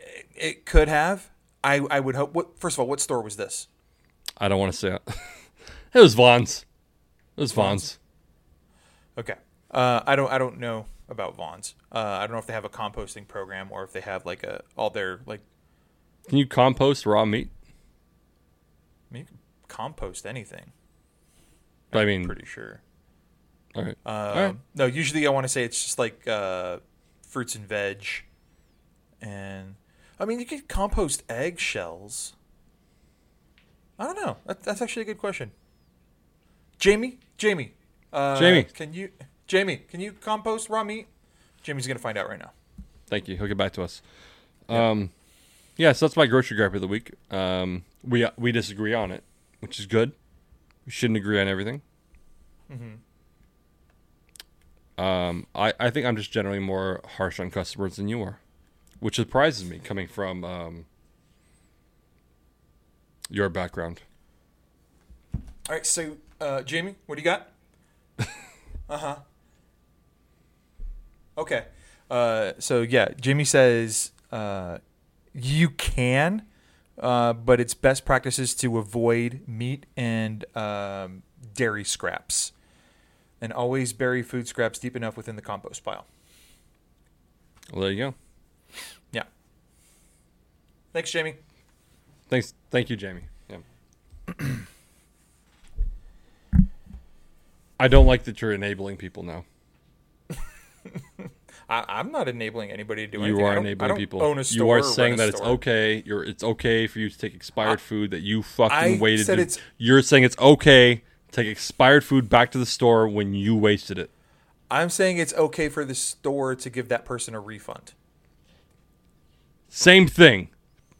It, it could have. I, I would hope. What, first of all, what store was this? I don't want to say it. It was Vons. It was Vons. Okay. Uh, I don't. I don't know about Vons. Uh, I don't know if they have a composting program or if they have like a all their like. Can you compost raw meat? I mean, you can compost anything. But I'm I mean, pretty sure. All right. Um, all right. No, usually I want to say it's just like uh, fruits and veg, and I mean you could compost eggshells. I don't know. That's actually a good question. Jamie, Jamie, uh, Jamie, can you, Jamie, can you compost raw meat? Jamie's gonna find out right now. Thank you. He'll get back to us. Yeah. Um, yeah. So that's my grocery gripe of the week. Um, we we disagree on it, which is good. We shouldn't agree on everything. Mm-hmm. Um, I I think I'm just generally more harsh on customers than you are, which surprises me coming from um. Your background. All right, so, uh, Jamie, what do you got? Uh-huh. Okay. Uh, so, yeah, Jamie says uh, you can, uh, but it's best practices to avoid meat and um, dairy scraps. And always bury food scraps deep enough within the compost pile. Well, there you go. Yeah. Thanks, Jamie. Thanks. Thank you, Jamie. Yeah. I don't like that you're enabling people now. I, I'm not enabling anybody to do you anything. You are enabling people. Own a store you are saying that store. It's okay. You're it's okay for you to take expired I, food that you fucking I waited. Said to, it's, you're saying it's okay to take expired food back to the store when you wasted it. I'm saying it's okay for the store to give that person a refund. Same thing.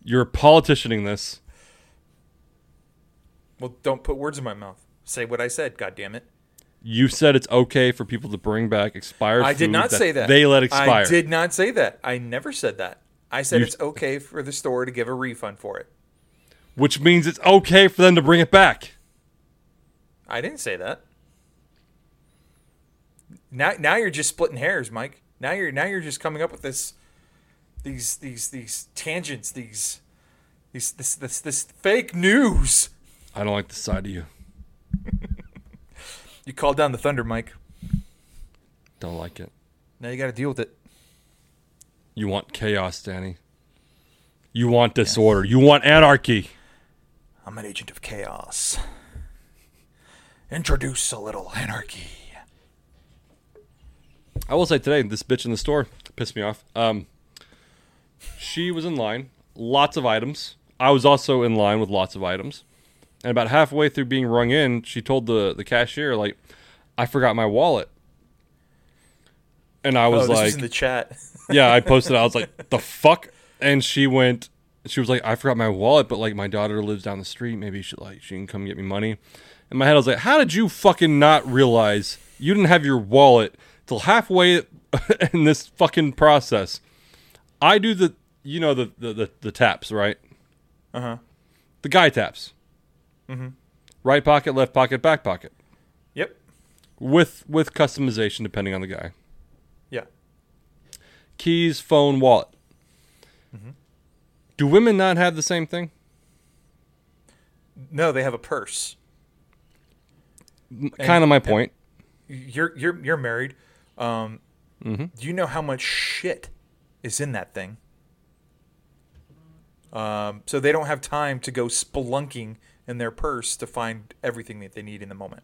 You're politicianing this. Well, don't put words in my mouth. Say what I said, goddammit. You said it's okay for people to bring back expired I food. I did not that say that. They let expire. I did not say that. I never said that. I said you, it's okay for the store to give a refund for it. Which means it's okay for them to bring it back. I didn't say that. Now, now you're just splitting hairs, Mike. Now you're now you're just coming up with this, these these these tangents, these these this this this fake news. I don't like the side of you. You called down the thunder, Mike. Don't like it. Now you got to deal with it. You want chaos, Danny. You want disorder. Yes. You want anarchy. I'm an agent of chaos. Introduce a little anarchy. I will say today, this bitch in the store pissed me off. Um, she was in line, lots of items. I was also in line with lots of items. And about halfway through being rung in, she told the, the cashier, like, I forgot my wallet. And I was oh, this like... was in the chat. Yeah, I posted it. I was like, the fuck? And she went... She was like, I forgot my wallet, but, like, my daughter lives down the street. Maybe she, like, she can come get me money. In my head, I was like, how did you fucking not realize you didn't have your wallet till halfway in this fucking process? I do the, you know, the the, the, the taps, right? Uh-huh. The guy taps. Mm-hmm. Right pocket, left pocket, back pocket. Yep. With with customization, depending on the guy. Yeah. Keys, phone, wallet. Mm-hmm. Do women not have the same thing? No, they have a purse. Kind of my point. You're you're you're married. Um, mm-hmm. Do you know how much shit is in that thing? Um, so they don't have time to go spelunking in their purse to find everything that they need in the moment.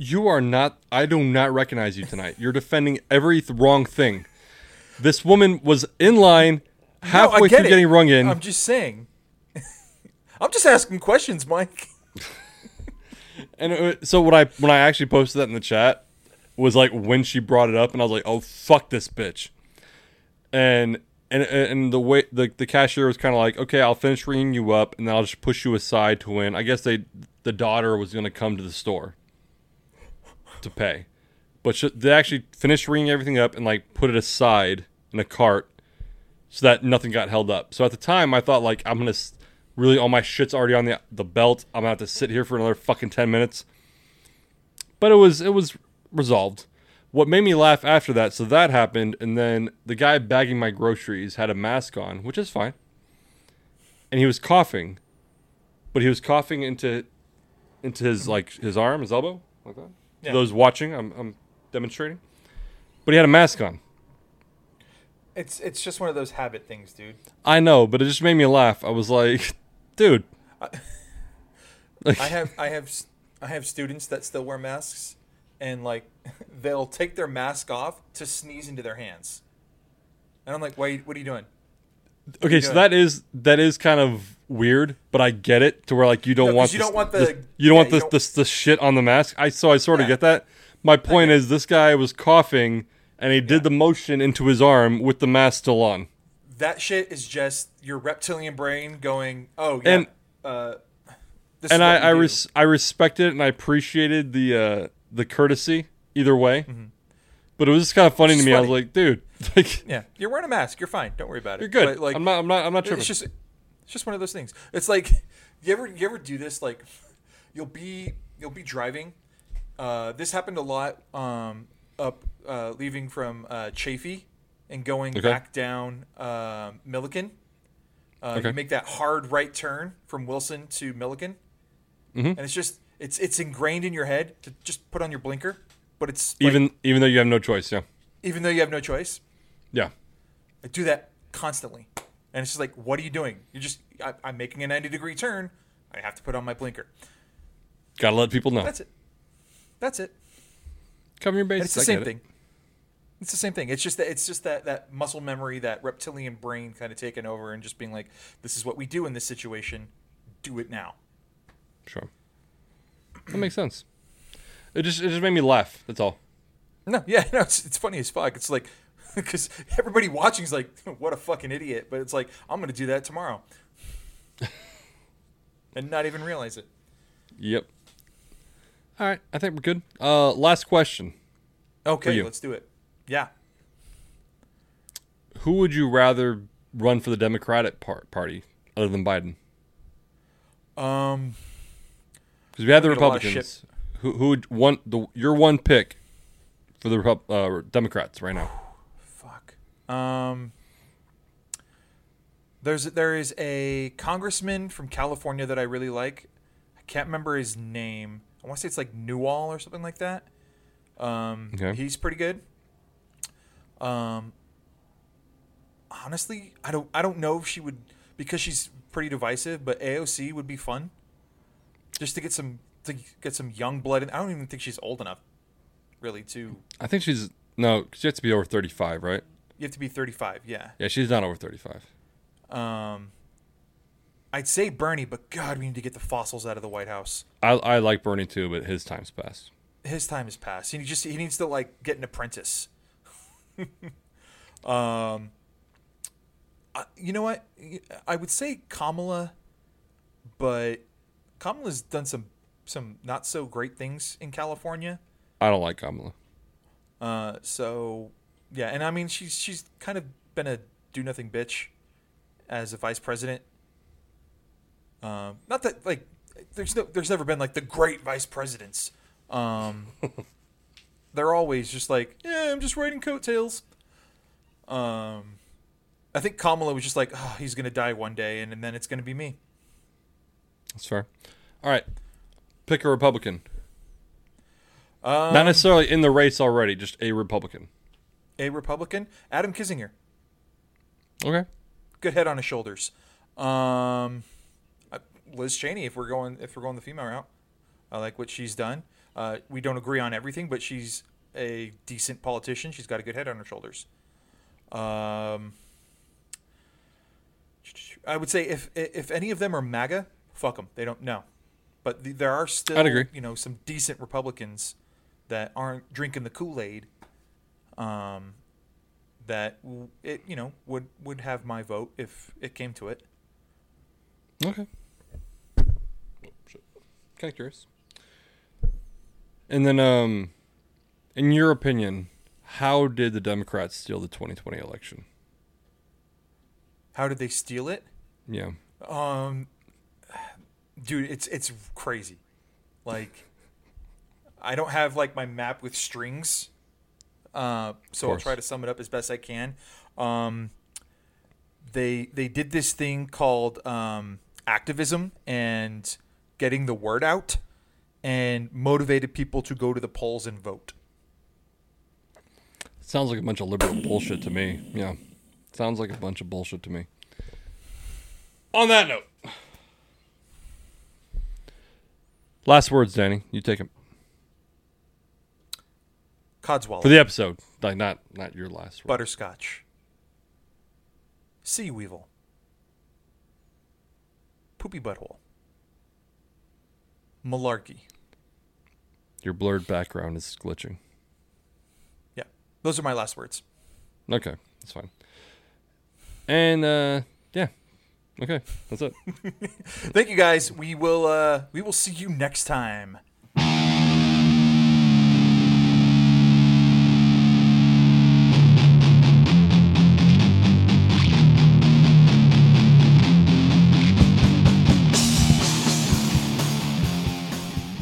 You are not... I do not recognize you tonight. You're defending every th- wrong thing. This woman was in line, halfway no, I get through it. Getting rung in. I'm just saying. I'm just asking questions, Mike. And it, so when I when I actually posted that in the chat, was like when she brought it up, and I was like, oh, fuck this bitch. And and and the way the, the cashier was kind of like, okay, I'll finish ringing you up, and then I'll just push you aside to win. I guess they the daughter was going to come to the store to pay, but sh- they actually finished ringing everything up and like put it aside in a cart so that nothing got held up. So at the time I thought like, I'm gonna s- really all my shit's already on the the belt, I'm gonna have to sit here for another fucking ten minutes, but it was it was resolved. What made me laugh after that, so that happened, and then the guy bagging my groceries had a mask on, which is fine, and he was coughing, but he was coughing into into his like his arm, his elbow, like that. Yeah. Those watching, I'm, I'm demonstrating. But he had a mask on. It's it's just one of those habit things, dude. I know, but it just made me laugh. I was like, dude. I, like, I have I have I have students that still wear masks, and like they'll take their mask off to sneeze into their hands, and I'm like, wait, what are you doing? What okay, you so doing? that is that is kind of weird, but I get it to where like you don't no, want you this, don't want the this, you don't yeah, want this, don't... this this shit on the mask. I so I sort of yeah. get that. My point okay. is this guy was coughing and he yeah. did the motion into his arm with the mask still on. That shit is just your reptilian brain going, oh yeah. And, uh, this and is I I, res- I respected it and I appreciated the uh, the courtesy either way, mm-hmm. but it was just kind of funny it's to me. Funny. I was like, dude, like yeah, you're wearing a mask, you're fine, don't worry about it. You're good. But, like, I'm not I'm not I'm not tripping. It's just, It's just one of those things. It's like, you ever you ever do this? Like, you'll be you'll be driving. Uh, this happened a lot. Um, up uh, leaving from uh, Chaffey and going okay. back down uh, Milliken. Uh, okay. You make that hard right turn from Wilson to Milliken, mm-hmm. and it's just it's it's ingrained in your head to just put on your blinker. But it's like, even even though you have no choice, yeah. Even though you have no choice, yeah. I do that constantly. And it's just like, what are you doing? You're just, I, I'm making a ninety degree turn. I have to put on my blinker. Gotta let people know. That's it. That's it. Cover your base. It's the I same thing. It. It's the same thing. It's just that, it's just that, that muscle memory, that reptilian brain kind of taking over and just being like, this is what we do in this situation. Do it now. Sure. That makes sense. It just, it just made me laugh. That's all. No, yeah, no, it's, it's funny as fuck. It's like, because everybody watching is like, what a fucking idiot. But it's like, I'm going to do that tomorrow. And not even realize it. Yep. All right. I think we're good. Uh, last question. Okay. Let's do it. Yeah. Who would you rather run for the Democratic Party other than Biden? Um, Because we have the Republicans. Who who would one the your one pick for the uh, Democrats right now? Fuck. Um. There's there is a congressman from California that I really like. I can't remember his name. I want to say it's like Newall or something like that. Um, okay. He's pretty good. Um. Honestly, I don't I don't know if she would, because she's pretty divisive, but A O C would be fun. Just to get some to get some young blood in. I don't even think she's old enough really to. I think she's no, cuz you have to be over thirty-five, right? You have to be thirty-five, yeah. Yeah, she's not over thirty-five. Um I'd say Bernie, but God, we need to get the fossils out of the White House. I I like Bernie too, but his time's passed. His time has passed. He just he needs to like get an apprentice. um You know what? I would say Kamala, but Kamala's done some some not so great things in California. I don't like Kamala. Uh, so yeah, and I mean she's she's kind of been a do nothing bitch as a vice president. Uh, not that like there's no there's never been like the great vice presidents. Um, they're always just like, yeah, I'm just riding coattails. Um. I think Kamala was just like, oh, he's going to die one day, and, and then it's going to be me. That's fair. All right. Pick a Republican. Um, Not necessarily in the race already, just a Republican. A Republican? Adam Kissinger. Okay. Good head on his shoulders. Um, Liz Cheney, if we're going if we're going the female route. I like what she's done. Uh, we don't agree on everything, but she's a decent politician. She's got a good head on her shoulders. Um... I would say if if any of them are MAGA, fuck them. They don't know. But the, there are still, I'd agree. you know, some decent Republicans that aren't drinking the Kool-Aid. Um, that it you know would would have my vote if it came to it. Okay. Kind of curious. And then, um, in your opinion, how did the Democrats steal the twenty twenty election? How did they steal it? Yeah. Um, dude, it's it's crazy. Like, I don't have like my map with strings, uh, so I'll try to sum it up as best I can. Um, they they did this thing called um, activism and getting the word out, and motivated people to go to the polls and vote. Sounds like a bunch of liberal bullshit to me. Yeah. Sounds like a bunch of bullshit to me. On that note. Last words, Danny. You take them. Codswallop. For the episode. Like not, not your last word. Butterscotch. Sea weevil. Poopy butthole. Malarkey. Your blurred background is glitching. Yeah. Those are my last words. Okay. That's fine. And, uh, yeah. Okay. That's it. Thank you, guys. We will, uh, we will see you next time.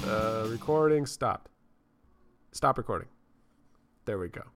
Uh, recording. Stop. Stop recording. There we go.